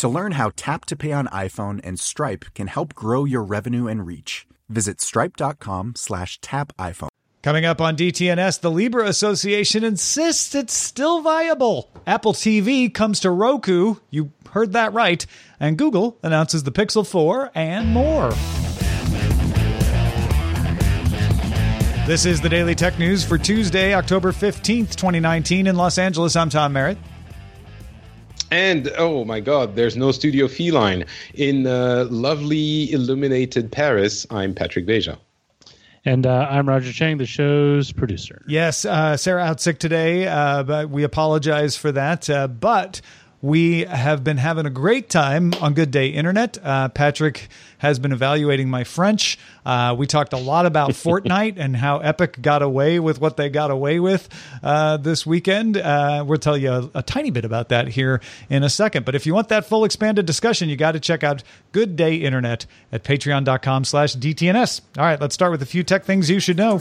To learn how Tap to Pay on iPhone and Stripe can help grow your revenue and reach, visit stripe.com/tapiphone. Coming up on DTNS, the Libra Association insists it's still viable. Apple TV comes to Roku, you heard that right, and Google announces the Pixel 4 and more. This is the Daily Tech News for Tuesday, October 15th, 2019 in Los Angeles. I'm Tom Merritt. And, oh my God, there's no studio feline. In lovely, illuminated Paris, I'm Patrick Beja. And I'm Roger Chang, the show's producer. Yes, Sarah out sick today, but we apologize for that. But we have been having a great time on Good Day Internet. Patrick has been evaluating my French. We talked a lot about Fortnite and how Epic got away with what they got away with this weekend. We'll tell you a tiny bit about that here in a second. But if you want that full expanded discussion, you got to check out Good Day Internet at patreon.com/DTNS. All right, let's start with a few tech things you should know.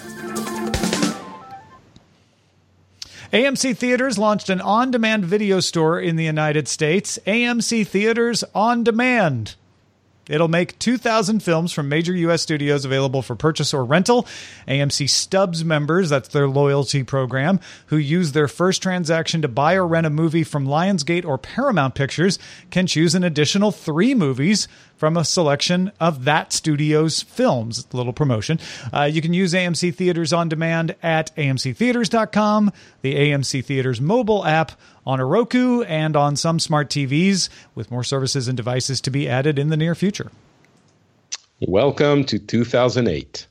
AMC Theaters launched an on-demand video store in the United States. AMC Theaters On Demand. It'll make 2,000 films from major U.S. studios available for purchase or rental. AMC Stubbs members, that's their loyalty program, who use their first transaction to buy or rent a movie from Lionsgate or Paramount Pictures, can choose an additional 3 movies from a selection of that studio's films. Little promotion. You can use AMC Theaters On Demand at amctheaters.com, the AMC Theaters mobile app, on a Roku, and on some smart TVs, with more services and devices to be added in the near future. Welcome to 2008.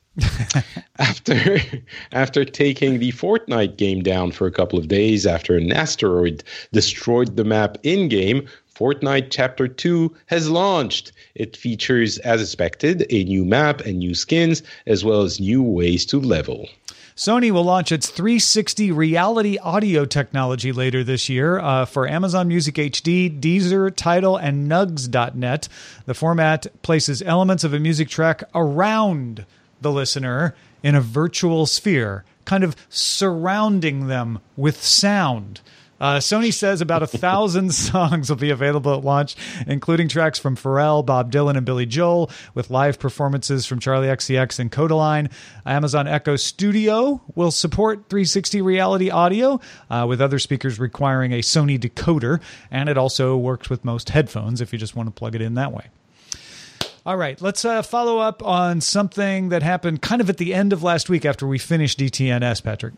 After taking the Fortnite game down for a couple of days after an asteroid destroyed the map in-game, Fortnite Chapter 2 has launched. It features, as expected, a new map and new skins, as well as new ways to level. Sony will launch its 360 reality audio technology later this year for Amazon Music HD, Deezer, Tidal, and Nugs.net. The format places elements of a music track around the listener in a virtual sphere, kind of surrounding them with sound. Sony says about 1,000 songs will be available at launch, including tracks from Pharrell, Bob Dylan, and Billy Joel, with live performances from Charlie XCX and Codaline. Amazon Echo Studio will support 360 reality audio, with other speakers requiring a Sony decoder, and it also works with most headphones if you just want to plug it in that way. All right, let's follow up on something that happened kind of at the end of last week after we finished DTNS, Patrick.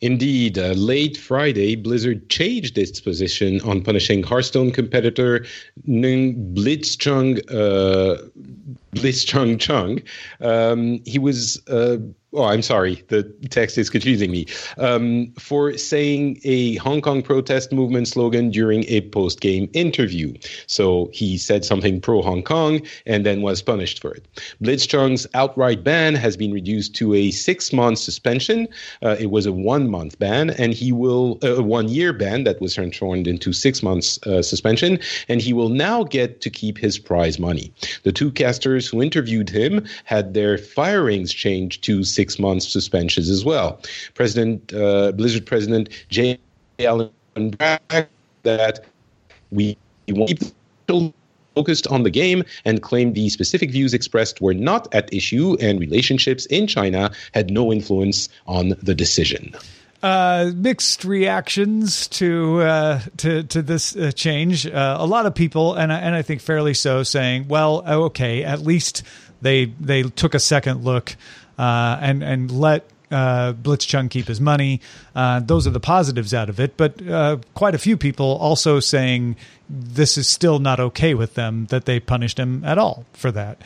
Indeed, late Friday, Blizzard changed its position on punishing Hearthstone competitor Blitzchung. He was Oh, I'm sorry. The text is confusing me. For saying a Hong Kong protest movement slogan during a post-game interview. So he said something pro-Hong Kong and then was punished for it. Blitzchung's outright ban has been reduced to a 6-month suspension. It was a 1-month ban, and he will a 1-year ban that was transformed into 6 months suspension. And he will now get to keep his prize money. The two casters who interviewed him had their firings changed to 6 months suspensions as well. Blizzard President J. Allen Brack that we want to focused on the game and claimed the specific views expressed were not at issue and relationships in China had no influence on the decision. Mixed reactions to this change. A lot of people, and I think fairly so, saying, "Well, okay, at least they took a second look and let Blitzchung keep his money." Those are the positives out of it. But quite a few people also saying this is still not okay with them, that they punished him at all for that.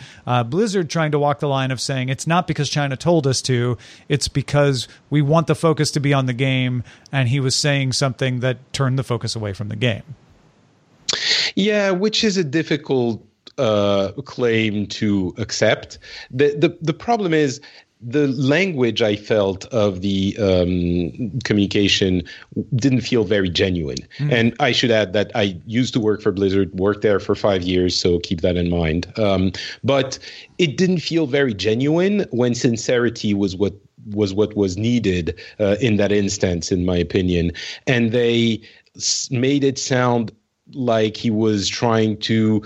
Blizzard trying to walk the line of saying it's not because China told us to, it's because we want the focus to be on the game, and he was saying something that turned the focus away from the game. Yeah, which is a difficult claim to accept. The problem is the language, I felt, of the communication didn't feel very genuine. Mm. And I should add that I used to work for Blizzard, worked there for 5 years, so keep that in mind. But it didn't feel very genuine when sincerity was what was needed in that instance, in my opinion. And they made it sound like he was trying to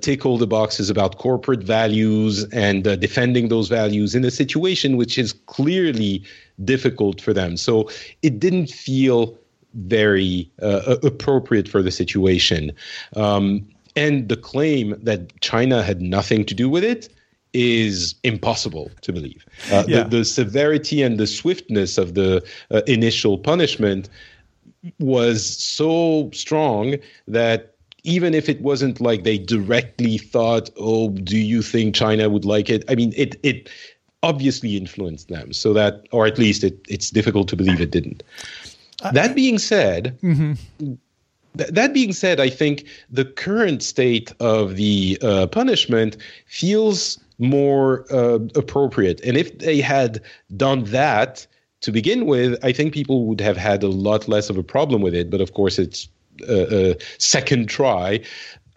tickle the boxes about corporate values and defending those values in a situation which is clearly difficult for them. So it didn't feel very appropriate for the situation. And the claim that China had nothing to do with it is impossible to believe. The severity and the swiftness of the initial punishment was so strong that even if it wasn't like they directly thought, oh, do you think China would like it? I mean, it obviously influenced them, so that, or at least it's difficult to believe it didn't. That being said, I think the current state of the punishment feels more appropriate. And if they had done that to begin with, I think people would have had a lot less of a problem with it. But of course, it's a second try.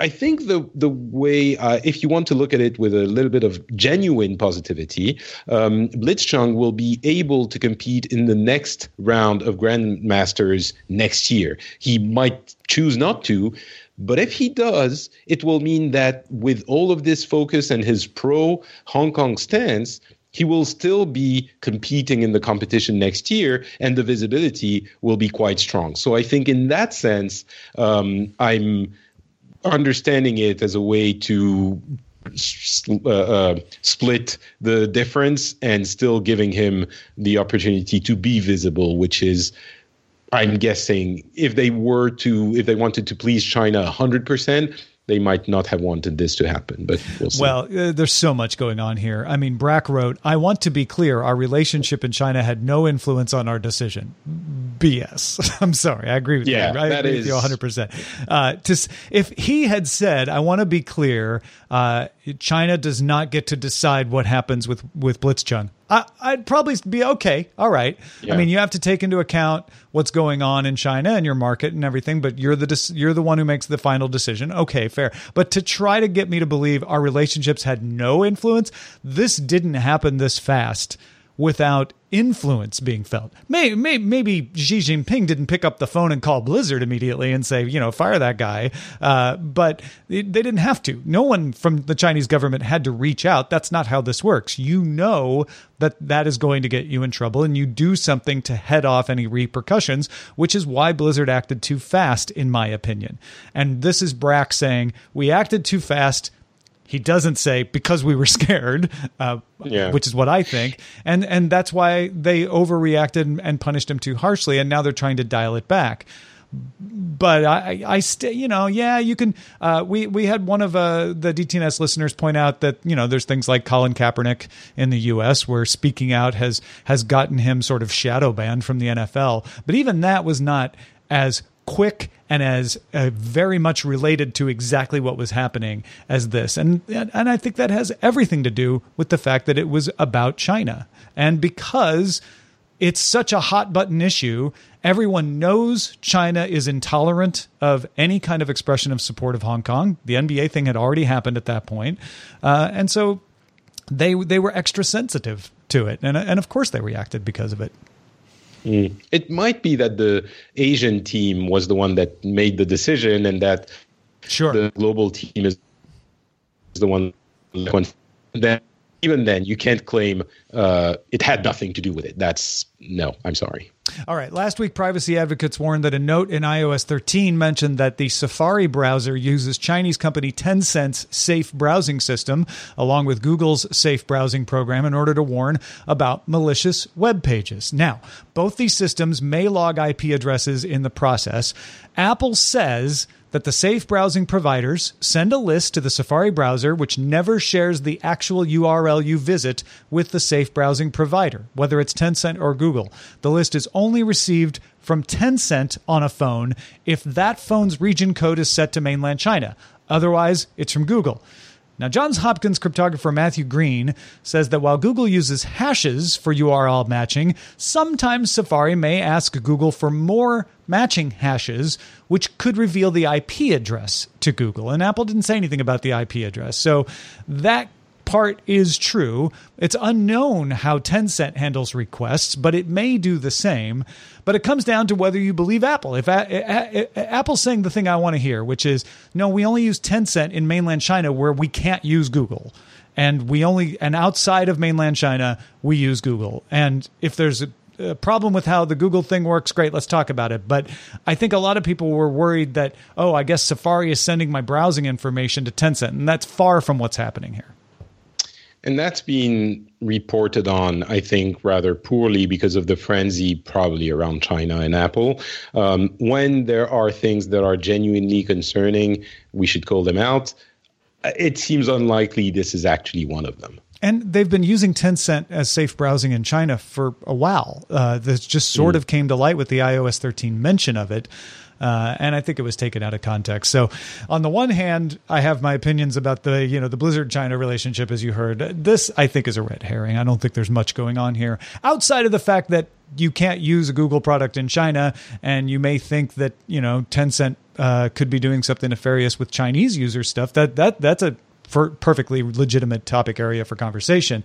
I think the way, if you want to look at it with a little bit of genuine positivity, Blitzchung will be able to compete in the next round of Grandmasters next year. He might choose not to, but if he does, it will mean that with all of this focus and his pro-Hong Kong stance, he will still be competing in the competition next year, and the visibility will be quite strong. So I think in that sense, I'm understanding it as a way to split the difference and still giving him the opportunity to be visible, which is, I'm guessing, if they wanted to please China 100%, they might not have wanted this to happen, but we'll see. Well, there's so much going on here. I mean, Brack wrote, "I want to be clear, our relationship in China had no influence on our decision." BS. I'm sorry. I agree with you. I agree with you 100%. If he had said, "I want to be clear, China does not get to decide what happens with Blitzchung," I'd probably be okay. All right. Yeah. I mean, you have to take into account what's going on in China and your market and everything, but you're the one who makes the final decision. Okay, fair. But to try to get me to believe our relationships had no influence, this didn't happen this fast without influence being felt. Maybe Xi Jinping didn't pick up the phone and call Blizzard immediately and say, fire that guy. But they didn't have to. No one from the Chinese government had to reach out. That's not how this works. You know that is going to get you in trouble, and you do something to head off any repercussions, which is why Blizzard acted too fast, in my opinion. And this is Brack saying, we acted too fast. He doesn't say because we were scared, which is what I think. And that's why they overreacted and punished him too harshly. And now they're trying to dial it back. But I still, you know, yeah, you can. We had one of the DTNS listeners point out that, you know, there's things like Colin Kaepernick in the U.S. where speaking out has gotten him sort of shadow banned from the NFL. But even that was not as quick and as very much related to exactly what was happening as this. And I think that has everything to do with the fact that it was about China. And because it's such a hot button issue, everyone knows China is intolerant of any kind of expression of support of Hong Kong. The NBA thing had already happened at that point. And so they were extra sensitive to it. And of course they reacted because of it. Mm. It might be that the Asian team was the one that made the decision, and that sure, the global team is the one. That even then, you can't claim it had nothing to do with it. That's no. I'm sorry. All right. Last week, privacy advocates warned that a note in iOS 13 mentioned that the Safari browser uses Chinese company Tencent's safe browsing system, along with Google's safe browsing program, in order to warn about malicious web pages. Now, both these systems may log IP addresses in the process. Apple says that the safe browsing providers send a list to the Safari browser which never shares the actual URL you visit with the safe browsing provider, whether it's Tencent or Google. The list is only received from Tencent on a phone if that phone's region code is set to mainland China. Otherwise, it's from Google. Now, Johns Hopkins cryptographer Matthew Green says that while Google uses hashes for URL matching, sometimes Safari may ask Google for more matching hashes, which could reveal the IP address to Google. And Apple didn't say anything about the IP address. So that part is true. It's unknown how Tencent handles requests, but it may do the same. But it comes down to whether you believe Apple. If Apple's saying the thing I want to hear, which is, no, we only use Tencent in mainland China where we can't use Google. And and outside of mainland China, we use Google. And if there's a problem with how the Google thing works, great, let's talk about it. But I think a lot of people were worried that, oh, I guess Safari is sending my browsing information to Tencent. And that's far from what's happening here. And that's been reported on, I think, rather poorly because of the frenzy probably around China and Apple. When there are things that are genuinely concerning, we should call them out. It seems unlikely this is actually one of them. And they've been using Tencent as safe browsing in China for a while. This just sort of came to light with the iOS 13 mention of it. And I think it was taken out of context. So on the one hand, I have my opinions about the Blizzard-China relationship, as you heard. This, I think, is a red herring. I don't think there's much going on here outside of the fact that you can't use a Google product in China. And you may think that, you know, Tencent could be doing something nefarious with Chinese user stuff. That's a perfectly legitimate topic area for conversation.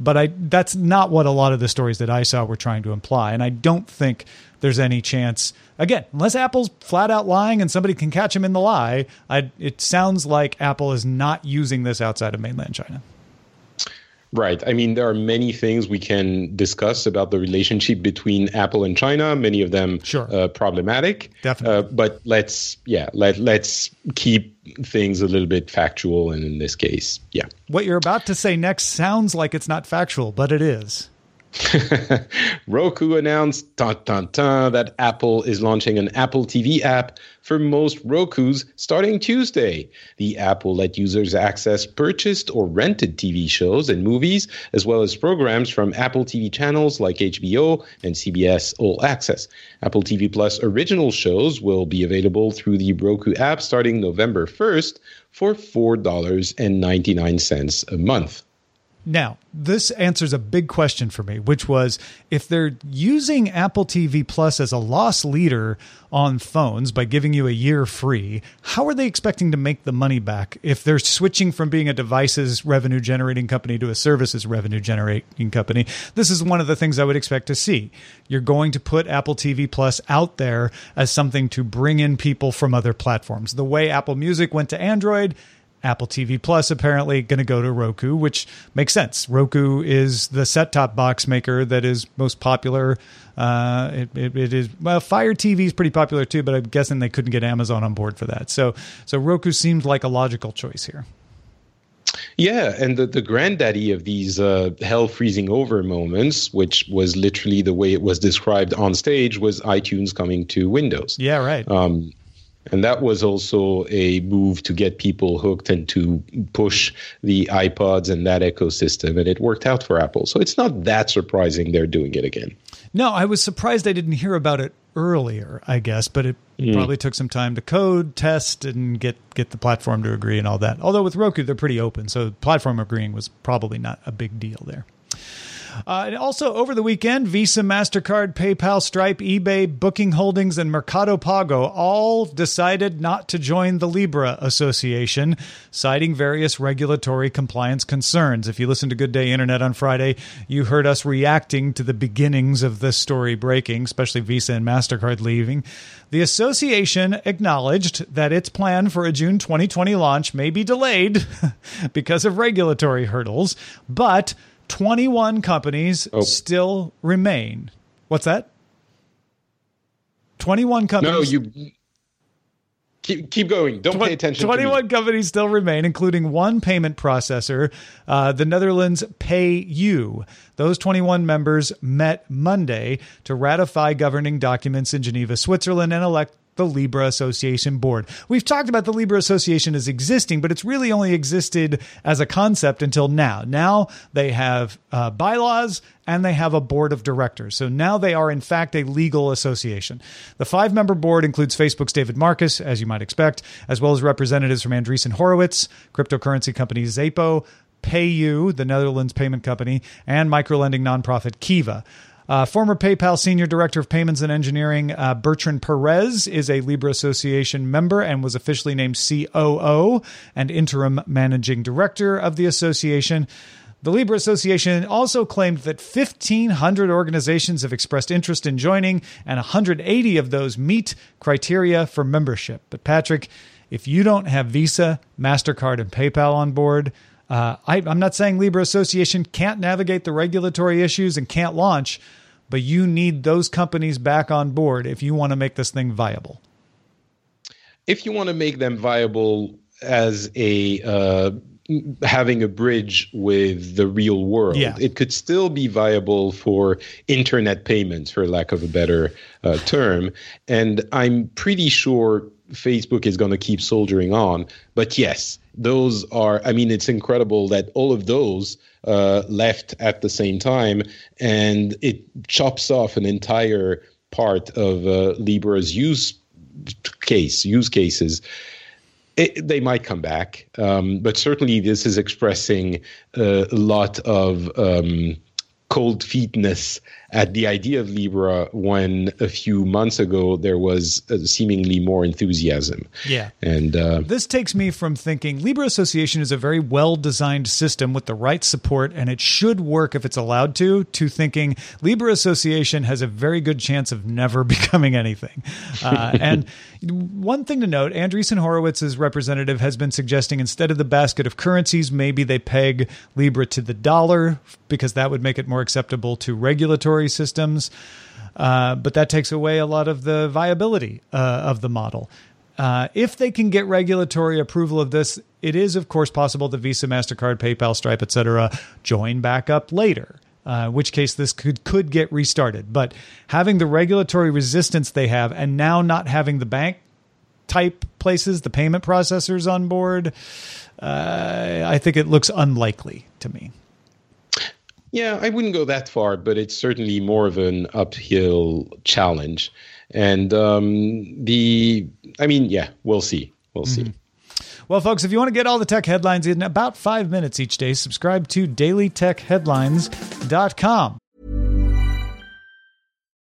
But that's not what a lot of the stories that I saw were trying to imply. And I don't think there's any chance, again, unless Apple's flat out lying and somebody can catch him in the lie, it sounds like Apple is not using this outside of mainland China. Right. I mean, there are many things we can discuss about the relationship between Apple and China, many of them problematic. Definitely. But let's keep things a little bit factual. And in this case, yeah. What you're about to say next sounds like it's not factual, but it is. Roku announced that Apple is launching an Apple TV app for most Rokus starting Tuesday. The app will let users access purchased or rented TV shows and movies, as well as programs from Apple TV channels like HBO and CBS All Access. Apple TV Plus original shows will be available through the Roku app starting November 1st for $4.99 a month. Now, this answers a big question for me, which was, if they're using Apple TV Plus as a loss leader on phones by giving you a year free, how are they expecting to make the money back if they're switching from being a devices revenue generating company to a services revenue generating company? This is one of the things I would expect to see. You're going to put Apple TV Plus out there as something to bring in people from other platforms. The way Apple Music went to Android, Apple TV Plus apparently going to go to Roku, which makes sense. Roku is the set-top box maker that is most popular. It is, well, Fire TV is pretty popular too, but I'm guessing they couldn't get Amazon on board for that. So Roku seems like a logical choice here. Yeah, and the granddaddy of these hell freezing over moments, which was literally the way it was described on stage, was iTunes coming to Windows. Yeah, right. And that was also a move to get people hooked and to push the iPods and that ecosystem. And it worked out for Apple. So it's not that surprising they're doing it again. No, I was surprised I didn't hear about it earlier, I guess. But it probably took some time to code, test, and get the platform to agree and all that. Although with Roku, they're pretty open. So platform agreeing was probably not a big deal there. And also, over the weekend, Visa, MasterCard, PayPal, Stripe, eBay, Booking Holdings, and Mercado Pago all decided not to join the Libra Association, citing various regulatory compliance concerns. If you listened to Good Day Internet on Friday, you heard us reacting to the beginnings of this story breaking, especially Visa and MasterCard leaving. The association acknowledged that its plan for a June 2020 launch may be delayed because of regulatory hurdles, but 21 companies still remain. What's that? 21 companies. No, you keep going. Don't pay attention. 21 companies still remain, including one payment processor, the Netherlands PayU. Those 21 members met Monday to ratify governing documents in Geneva, Switzerland, and elect the Libra Association board. We've talked about the Libra Association as existing, but it's really only existed as a concept until now. Now they have bylaws and they have a board of directors. So now they are, in fact, a legal association. The 5-member board includes Facebook's David Marcus, as you might expect, as well as representatives from Andreessen Horowitz, cryptocurrency company Xapo, PayU, the Netherlands payment company, and microlending nonprofit Kiva. Former PayPal Senior Director of Payments and Engineering Bertrand Perez is a Libra Association member and was officially named COO and Interim Managing Director of the association. The Libra Association also claimed that 1,500 organizations have expressed interest in joining, and 180 of those meet criteria for membership. But Patrick, if you don't have Visa, MasterCard, and PayPal on board, I'm not saying Libra Association can't navigate the regulatory issues and can't launch, but you need those companies back on board if you want to make this thing viable. If you want to make them viable as a having a bridge with the real world, it could still be viable for internet payments, for lack of a better term. And I'm pretty sure Facebook is going to keep soldiering on. But yes, those are, I mean, it's incredible that all of those left at the same time, and it chops off an entire part of Libra's use cases. They might come back, but certainly this is expressing a lot of cold feetness at the idea of Libra when a few months ago there was seemingly more enthusiasm. Yeah. And this takes me from thinking Libra Association is a very well-designed system with the right support, and it should work if it's allowed to thinking Libra Association has a very good chance of never becoming anything. And one thing to note, Andreessen Horowitz's representative has been suggesting instead of the basket of currencies, maybe they peg Libra to the dollar because that would make it more acceptable to regulatory systems, but that takes away a lot of the viability of the model. If they can get regulatory approval of this, it is, of course, possible that Visa, MasterCard, PayPal, Stripe, etc. join back up later, in which case this could get restarted. But having the regulatory resistance they have and now not having the bank-type places, the payment processors on board, I think it looks unlikely to me. Yeah, I wouldn't go that far, but it's certainly more of an uphill challenge. And we'll see. We'll see. Well, folks, if you want to get all the tech headlines in about 5 minutes each day, subscribe to dailytechheadlines.com.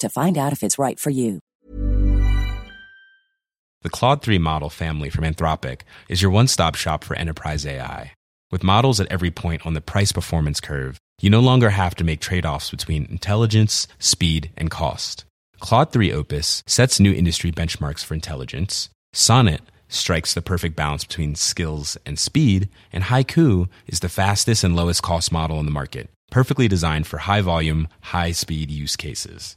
to find out if it's right for you. The Claude 3 model family from Anthropic is your one-stop shop for enterprise AI. With models at every point on the price-performance curve, you no longer have to make trade-offs between intelligence, speed, and cost. Claude 3 Opus sets new industry benchmarks for intelligence, Sonnet strikes the perfect balance between skills and speed, and Haiku is the fastest and lowest-cost model on the market, perfectly designed for high-volume, high-speed use cases.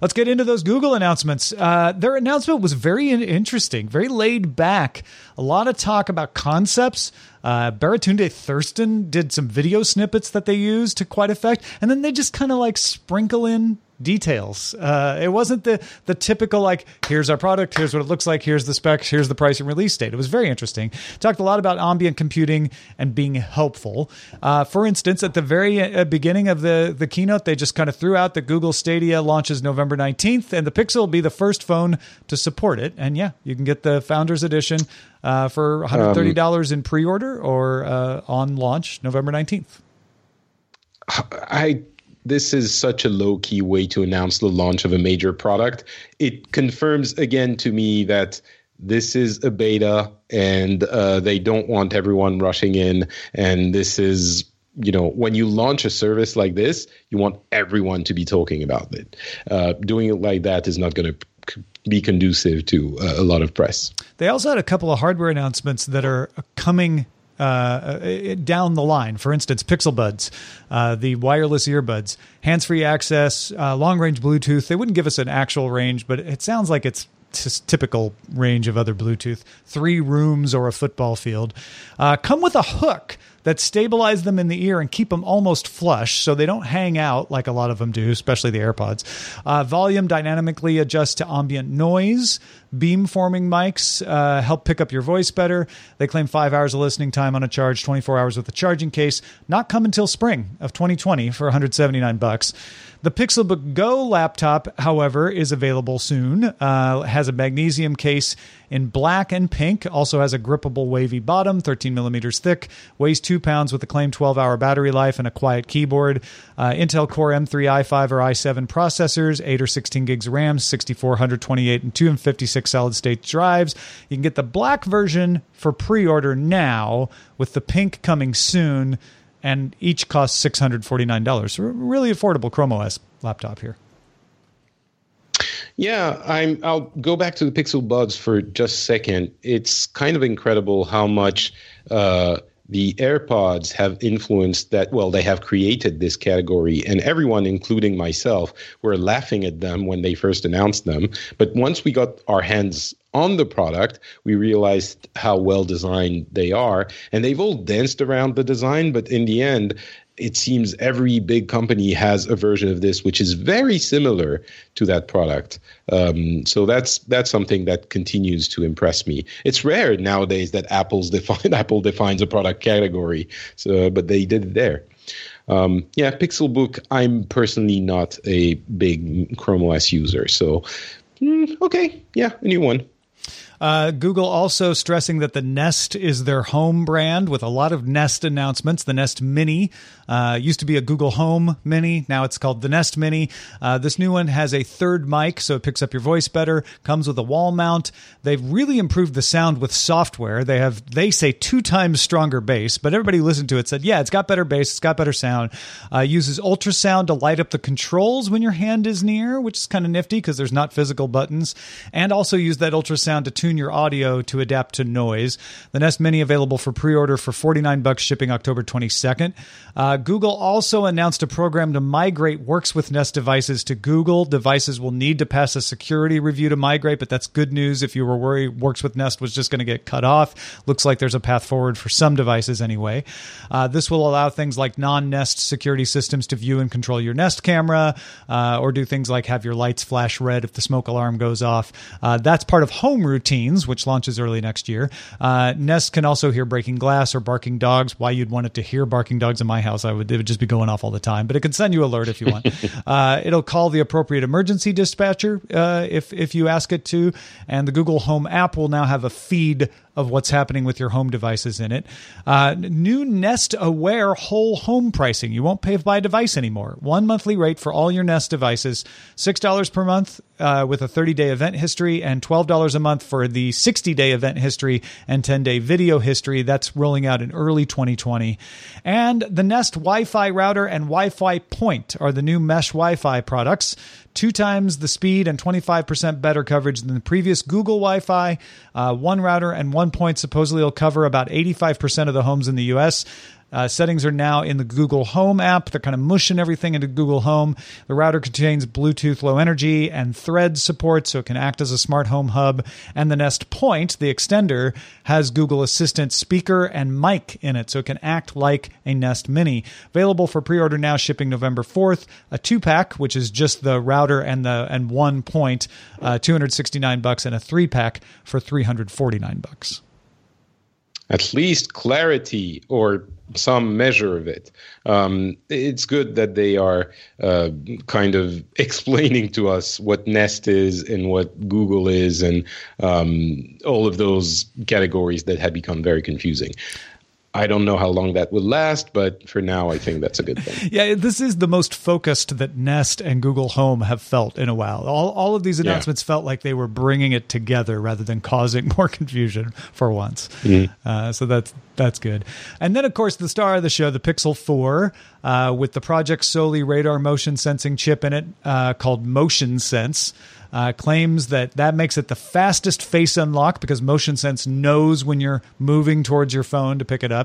Let's get into those Google announcements. Their announcement was very interesting, very laid back. A lot of talk about concepts. Baratunde Thurston did some video snippets that they used to quite effect. And then they just kind of like sprinkle in details. It wasn't the typical, like, here's our product, here's what it looks like, here's the specs, here's the price and release date. It was very interesting. Talked a lot about ambient computing and being helpful. For instance, at the very beginning of the keynote, they just kind of threw out that Google Stadia launches November 19th, and the Pixel will be the first phone to support it. And yeah, you can get the Founders Edition for $130 in pre-order or on launch November 19th. This is such a low-key way to announce the launch of a major product. It confirms again to me that this is a beta and they don't want everyone rushing in. And this is, you know, when you launch a service like this, you want everyone to be talking about it. Doing it like that is not going to be conducive to a lot of press. They also had a couple of hardware announcements that are coming down the line. For instance, Pixel Buds, the wireless earbuds, hands-free access, long-range Bluetooth. They wouldn't give us an actual range, but it sounds like it's just typical range of other Bluetooth, 3 rooms or a football field. Come with a hook that stabilize them in the ear and keep them almost flush so they don't hang out like a lot of them do, especially the AirPods. Volume dynamically adjusts to ambient noise. Beamforming mics help pick up your voice better. They claim 5 hours of listening time on a charge, 24 hours with a charging case. Not come until spring of 2020 for $179. The Pixelbook Go laptop, however, is available soon. Has a magnesium case in black and pink. Also has a grippable wavy bottom, 13 millimeters thick. Weighs 2 pounds with a claimed 12-hour battery life and a quiet keyboard. Intel Core M3, i5, or i7 processors, 8 or 16 gigs RAM, 64, 128, and 256 solid-state drives. You can get the black version for pre-order now, with the pink coming soon, and each costs $649. Really affordable Chrome OS laptop here. Yeah, I'll go back to the Pixel Buds for just a second. It's kind of incredible how much the AirPods have influenced that. Well, they have created this category, and everyone, including myself, were laughing at them when they first announced them. But once we got our hands on the product, we realized how well designed they are. And they've all danced around the design, but in the end, it seems every big company has a version of this, which is very similar to that product. So that's something that continues to impress me. It's rare nowadays that Apple defines a product category, so, but they did it there. Yeah, Pixelbook, I'm personally not a big Chrome OS user, so okay, yeah, a new one. Google also stressing that the Nest is their home brand with a lot of Nest announcements. The Nest Mini used to be a Google Home Mini. Now it's called the Nest Mini. This new one has a third mic, so it picks up your voice better, comes with a wall mount. They've really improved the sound with software. They have, they say, 2 times stronger bass, but everybody who listened to it said, yeah, it's got better bass, it's got better sound. Uses ultrasound to light up the controls when your hand is near, which is kind of nifty because there's not physical buttons. And also use that ultrasound to tune your audio to adapt to noise. The Nest Mini available for pre-order for $49, shipping October 22nd. Google also announced a program to migrate works with Nest devices to Google. Devices will need to pass a security review to migrate, but that's good news if you were worried works with Nest was just going to get cut off. Looks like there's a path forward for some devices anyway. This will allow things like non-Nest security systems to view and control your Nest camera, or do things like have your lights flash red if the smoke alarm goes off. That's part of Home Routines, which launches early next year. Nest can also hear breaking glass or barking dogs. Why you'd want it to hear barking dogs in my house, it would just be going off all the time, but it can send you an alert if you want. It'll call the appropriate emergency dispatcher if you ask it to, and the Google Home app will now have a feed of what's happening with your home devices in it. New Nest Aware whole home pricing. You won't pay by device anymore. One monthly rate for all your Nest devices, $6 per month with a 30-day event history, and $12 a month for the 60-day event history and 10-day video history. That's rolling out in early 2020. And the Nest Wi-Fi router and Wi-Fi Point are the new mesh Wi-Fi products. 2 times the speed and 25% better coverage than the previous Google Wi-Fi. One router and one point supposedly will cover about 85% of the homes in the U.S. Settings are now in the Google Home app. They're kind of mushing everything into Google Home. The router contains Bluetooth Low Energy and Thread support, so it can act as a smart home hub. And the Nest Point, the extender, has Google Assistant speaker and mic in it, so it can act like a Nest Mini. Available for pre-order now, shipping November 4th. A 2-pack, which is just the router and one point, $269, and a 3-pack for $349. At least clarity or some measure of it. It's good that they are kind of explaining to us what Nest is and what Google is and all of those categories that had become very confusing. I don't know how long that will last, but for now, I think that's a good thing. Yeah, this is the most focused that Nest and Google Home have felt in a while. All of these announcements felt like they were bringing it together rather than causing more confusion for once. Mm-hmm. So that's good. And then, of course, the star of the show, the Pixel 4, with the Project Soli radar motion sensing chip in it called Motion Sense. Claims that makes it the fastest face unlock because Motion Sense knows when you're moving towards your phone to pick it up.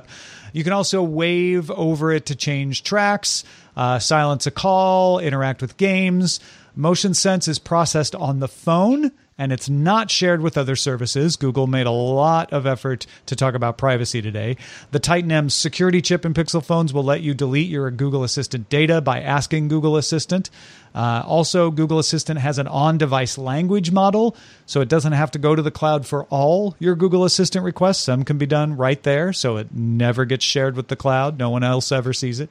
You can also wave over it to change tracks, silence a call, interact with games. Motion Sense is processed on the phone, and it's not shared with other services. Google made a lot of effort to talk about privacy today. The Titan M security chip in Pixel phones will let you delete your Google Assistant data by asking Google Assistant. Also, Google Assistant has an on-device language model, so it doesn't have to go to the cloud for all your Google Assistant requests. Some can be done right there, so it never gets shared with the cloud. No one else ever sees it.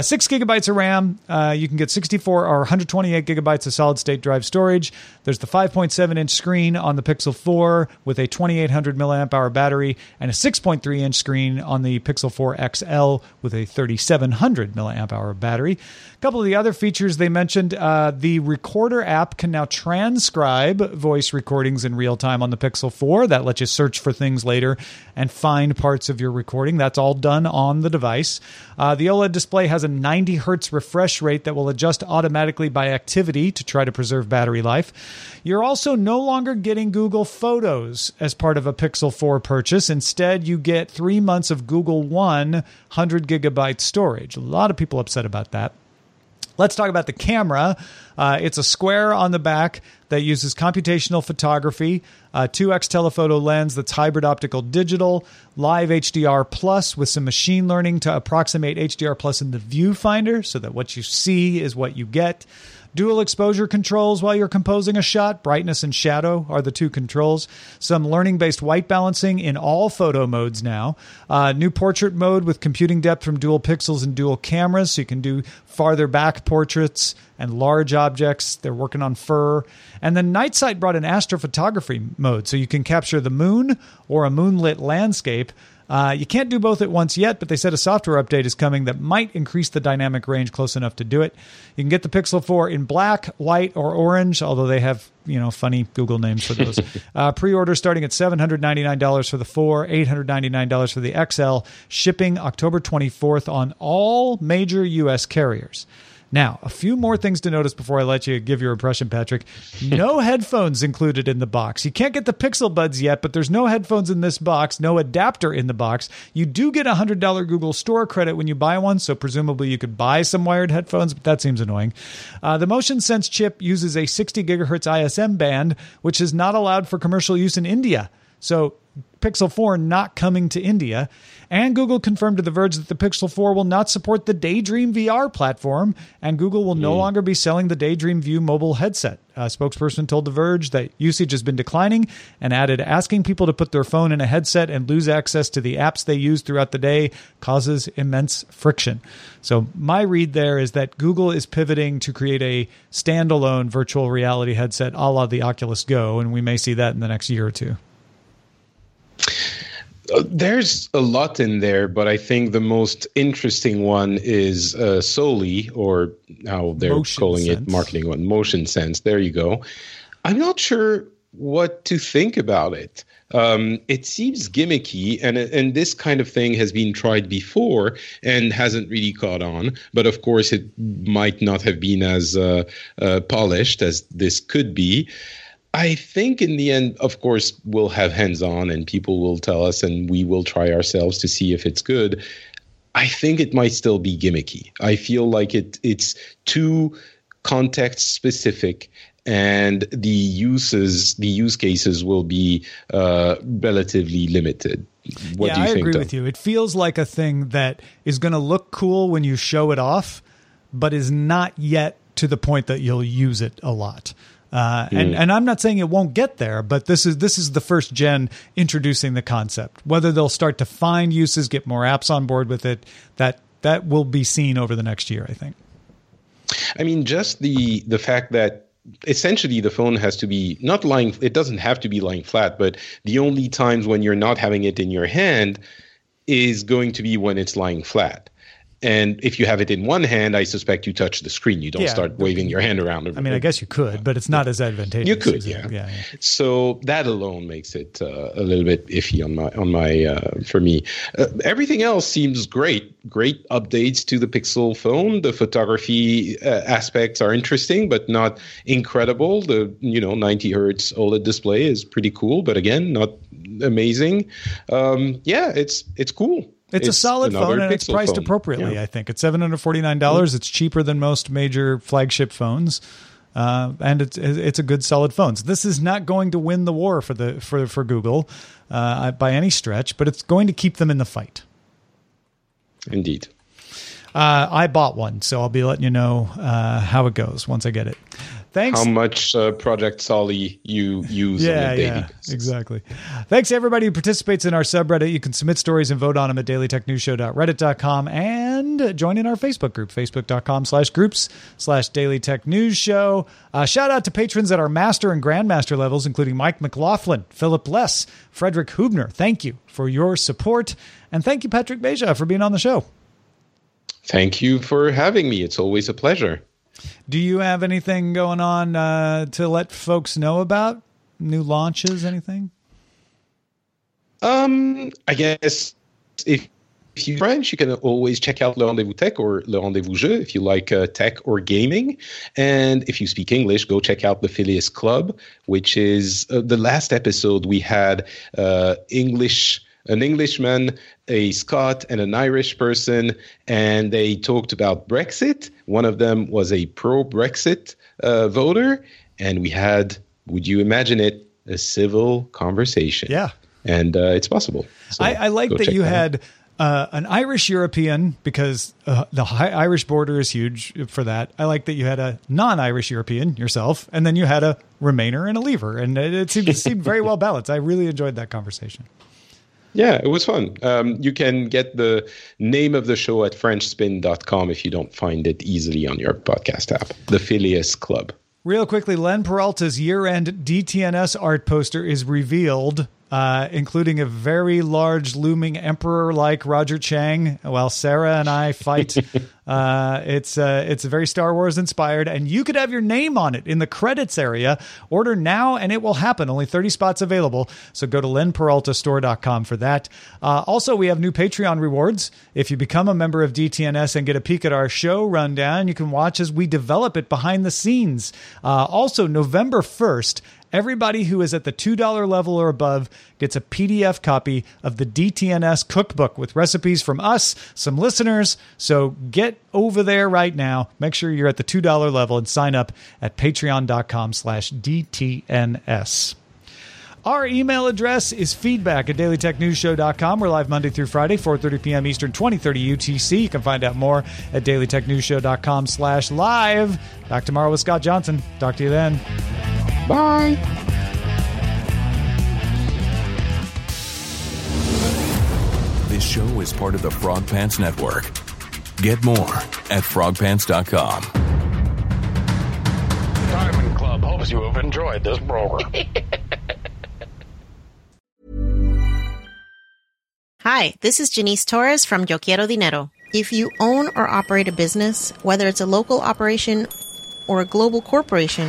6 gigabytes of RAM. You can get 64 or 128 gigabytes of solid-state drive storage. There's the 5.7-inch screen on the Pixel 4 with a 2,800 milliamp-hour battery and a 6.3-inch screen on the Pixel 4 XL with a 3,700 milliamp-hour battery. A couple of the other features they mentioned. The Recorder app can now transcribe voice recordings in real time on the Pixel 4. That lets you search for things later and find parts of your recording. That's all done on the device. The OLED display has a 90 hertz refresh rate that will adjust automatically by activity to try to preserve battery life. You're also no longer getting Google Photos as part of a Pixel 4 purchase. Instead, you get 3 months of Google One 100 gigabyte storage. A lot of people upset about that. Let's talk about the camera. It's a square on the back that uses computational photography, 2x telephoto lens that's hybrid optical digital, live HDR plus with some machine learning to approximate HDR plus in the viewfinder so that what you see is what you get. Dual exposure controls while you're composing a shot. Brightness and shadow are the two controls. Some learning-based white balancing in all photo modes now. New portrait mode with computing depth from dual pixels and dual cameras, so you can do farther back portraits and large objects. They're working on fur. And then Nightsight brought an astrophotography mode, so you can capture the moon or a moonlit landscape. You can't do both at once yet, but they said a software update is coming that might increase the dynamic range close enough to do it. You can get the Pixel 4 in black, white, or orange, although they have, you know, funny Google names for those. Pre-order starting at $799 for the 4, $899 for the XL, shipping October 24th on all major U.S. carriers. Now, a few more things to notice before I let you give your impression, Patrick. No headphones included in the box. You can't get the Pixel Buds yet, but there's no headphones in this box, no adapter in the box. You do get $100 Google Store credit when you buy one, so presumably you could buy some wired headphones, but that seems annoying. The Motion Sense chip uses a 60 gigahertz ISM band, which is not allowed for commercial use in India. So Pixel 4 not coming to India. And Google confirmed to The Verge that the Pixel 4 will not support the Daydream VR platform, and Google will no longer be selling the Daydream View mobile headset. A spokesperson told The Verge that usage has been declining and added, asking people to put their phone in a headset and lose access to the apps they use throughout the day causes immense friction. So my read there is that Google is pivoting to create a standalone virtual reality headset a la the Oculus Go, and we may see that in the next year or two. There's a lot in there, but I think the most interesting one is Soli, or how they're calling it marketing one, Motion Sense. There you go. I'm not sure what to think about it. It seems gimmicky, and this kind of thing has been tried before and hasn't really caught on. But of course, it might not have been as polished as this could be. I think in the end, of course, we'll have hands-on and people will tell us and we will try ourselves to see if it's good. I think it might still be gimmicky. I feel like it's too context-specific, and the use cases will be relatively limited. What do you think? I agree with you. It feels like a thing that is going to look cool when you show it off, but is not yet to the point that you'll use it a lot. And I'm not saying it won't get there, but this is the first gen introducing the concept. Whether they'll start to find uses, get more apps on board with it, that will be seen over the next year, I think. I mean, just the fact that essentially the phone has to be not lying. It doesn't have to be lying flat, but the only times when you're not having it in your hand is going to be when it's lying flat. And if you have it in one hand, I suspect you touch the screen. You don't start waving your hand around. I mean, I guess you could, but it's not as advantageous. You could, yeah. So that alone makes it a little bit iffy on my for me. Everything else seems great. Great updates to the Pixel phone. The photography aspects are interesting, but not incredible. The 90 hertz OLED display is pretty cool, but again, not amazing. It's cool. It's a solid phone, and it's priced appropriately, I think. It's $749. Mm. It's cheaper than most major flagship phones, and it's a good, solid phone. So this is not going to win the war for Google by any stretch, but it's going to keep them in the fight. Indeed. I bought one, so I'll be letting you know how it goes once I get it. Thanks. How much Project Solly you use on a daily basis. Exactly. Thanks to everybody who participates in our subreddit. You can submit stories and vote on them at dailytechnewsshow.reddit.com, and join in our Facebook group, facebook.com/groups/dailytechnewsshow. Shout out to patrons at our master and grandmaster levels, including Mike McLaughlin, Philip Less, Frederick Hubner. Thank you for your support. And thank you, Patrick Beja, for being on the show. Thank you for having me. It's always a pleasure. Do you have anything going on to let folks know about? New launches, anything? I guess if you're French, you can always check out Le Rendez-Vous Tech or Le Rendez-Vous Jeu if you like tech or gaming. And if you speak English, go check out the Phileas Club, which is the last episode we had an Englishman, a Scot, and an Irish person, and they talked about Brexit. One of them was a pro-Brexit voter, and we had, would you imagine it, a civil conversation. Yeah. And it's possible. So I like that you had An Irish European, because the Irish border is huge for that. I like that you had a non-Irish European yourself, and then you had a Remainer and a Leaver, and it seemed very well balanced. I really enjoyed that conversation. Yeah, it was fun. You can get the name of the show at FrenchSpin.com if you don't find it easily on your podcast app. The Phileas Club. Real quickly, Len Peralta's year-end DTNS art poster is revealed, including a very large looming emperor like Roger Chang while Sarah and I fight. It's very Star Wars inspired, and you could have your name on it in the credits area. Order now and it will happen. Only 30 spots available. So go to lenperaltastore.com for that. Also, we have new Patreon rewards. If you become a member of DTNS and get a peek at our show rundown, you can watch as we develop it behind the scenes. Also, November 1st, everybody who is at the $2 level or above gets a PDF copy of the DTNS cookbook with recipes from us, some listeners. So get over there right now. Make sure you're at the $2 level and sign up at patreon.com/DTNS. Our email address is feedback@dailytechnewsshow.com. We're live Monday through Friday, 4:30 p.m. Eastern, 20:30 UTC. You can find out more at dailytechnewsshow.com/live. Back tomorrow with Scott Johnson. Talk to you then. Bye. This show is part of the Frog Pants Network. Get more at frogpants.com. Diamond Club hopes you have enjoyed this program. Hi, this is Janice Torres from Yo Quiero Dinero. If you own or operate a business, whether it's a local operation or a global corporation,